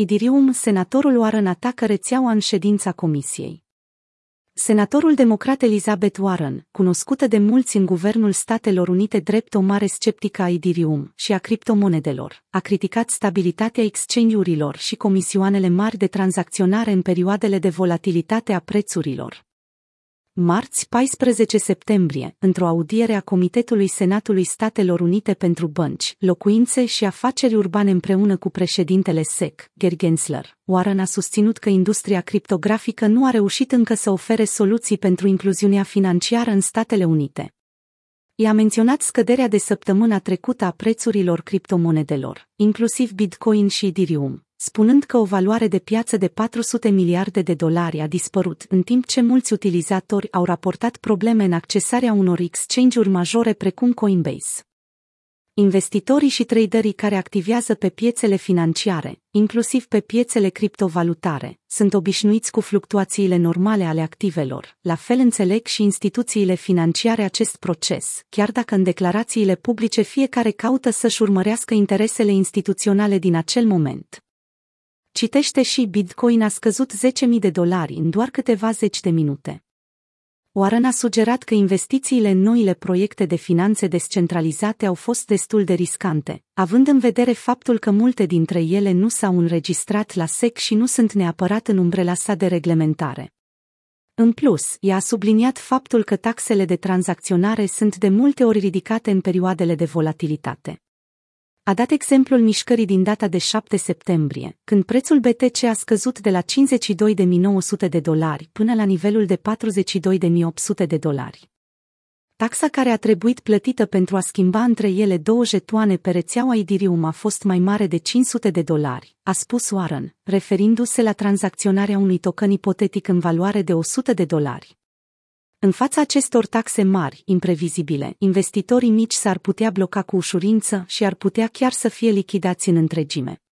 Ethereum, senatorul Warren atacă rețeaua în ședința comisiei. Senatorul democrat Elizabeth Warren, cunoscută de mulți în guvernul Statelor Unite drept o mare sceptică a Ethereum și a criptomonedelor, a criticat stabilitatea exchange-urilor și comisioanele mari de tranzacționare în perioadele de volatilitate a prețurilor. Marți, 14 septembrie, într-o audiere a Comitetului Senatului Statelor Unite pentru Bănci, Locuințe și Afaceri Urbane împreună cu președintele SEC, Gary Gensler, Warren a susținut că industria criptografică nu a reușit încă să ofere soluții pentru incluziunea financiară în Statele Unite. I-a menționat scăderea de săptămâna trecută a prețurilor criptomonedelor, inclusiv Bitcoin și Ethereum, spunând că o valoare de piață de $400 miliarde a dispărut, în timp ce mulți utilizatori au raportat probleme în accesarea unor exchange-uri majore precum Coinbase. Investitorii și traderii care activează pe piețele financiare, inclusiv pe piețele criptovalutare, sunt obișnuiți cu fluctuațiile normale ale activelor. La fel înțeleg și instituțiile financiare acest proces, chiar dacă în declarațiile publice fiecare caută să-și urmărească interesele instituționale din acel moment. Citește și Bitcoin a scăzut $10.000 în doar câteva zeci de minute. Warren a sugerat că investițiile în noile proiecte de finanțe descentralizate au fost destul de riscante, având în vedere faptul că multe dintre ele nu s-au înregistrat la SEC și nu sunt neapărat în umbrela sa de reglementare. În plus, ea a subliniat faptul că taxele de tranzacționare sunt de multe ori ridicate în perioadele de volatilitate. A dat exemplul mișcării din data de 7 septembrie, când prețul BTC a scăzut de la $52.900 până la nivelul de $42.800. Taxa care a trebuit plătită pentru a schimba între ele două jetoane pe rețeaua Ethereum a fost mai mare de $500, a spus Warren, referindu-se la tranzacționarea unui token ipotetic în valoare de $100. În fața acestor taxe mari, imprevizibile, investitorii mici s-ar putea bloca cu ușurință și ar putea chiar să fie lichidați în întregime.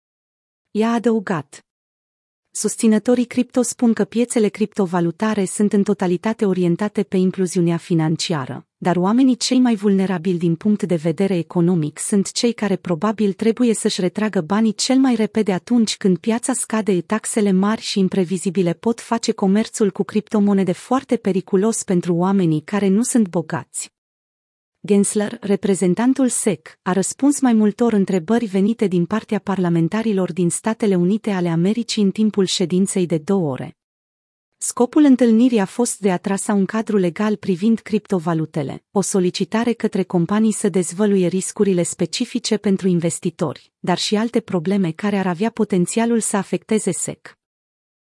I-a adăugat. Susținătorii cripto spun că piețele criptovalutare sunt în totalitate orientate pe incluziunea financiară, dar oamenii cei mai vulnerabili din punct de vedere economic sunt cei care probabil trebuie să-și retragă banii cel mai repede atunci când piața scade. Taxele mari și imprevizibile pot face comerțul cu criptomonede foarte periculos pentru oamenii care nu sunt bogați. Gensler, reprezentantul SEC, a răspuns mai multor întrebări venite din partea parlamentarilor din Statele Unite ale Americii în timpul ședinței de 2 ore. Scopul întâlnirii a fost de a trasa un cadru legal privind criptovalutele, o solicitare către companii să dezvăluie riscurile specifice pentru investitori, dar și alte probleme care ar avea potențialul să afecteze SEC.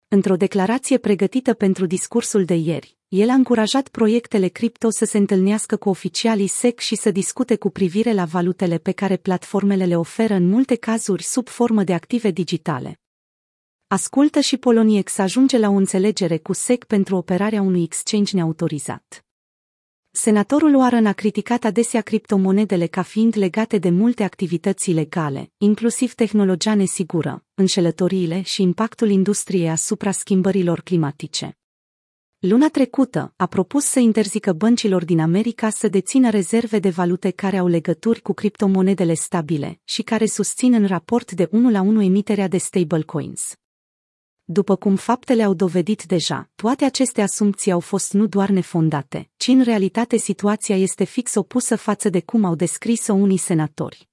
Într-o declarație pregătită pentru discursul de ieri, el a încurajat proiectele cripto să se întâlnească cu oficialii SEC și să discute cu privire la valutele pe care platformele le oferă în multe cazuri sub formă de active digitale. Ascultă și Poloniex ajunge la o înțelegere cu SEC pentru operarea unui exchange neautorizat. Senatorul Warren a criticat adesea criptomonedele ca fiind legate de multe activități ilegale, inclusiv tehnologia nesigură, înșelătoriile și impactul industriei asupra schimbărilor climatice. Luna trecută, a propus să interzică băncilor din America să dețină rezerve de valute care au legături cu criptomonedele stabile și care susțin în raport de 1:1 emiterea de stablecoins. După cum faptele au dovedit deja, toate aceste asumții au fost nu doar nefondate, ci în realitate situația este fix opusă față de cum au descris-o unii senatori.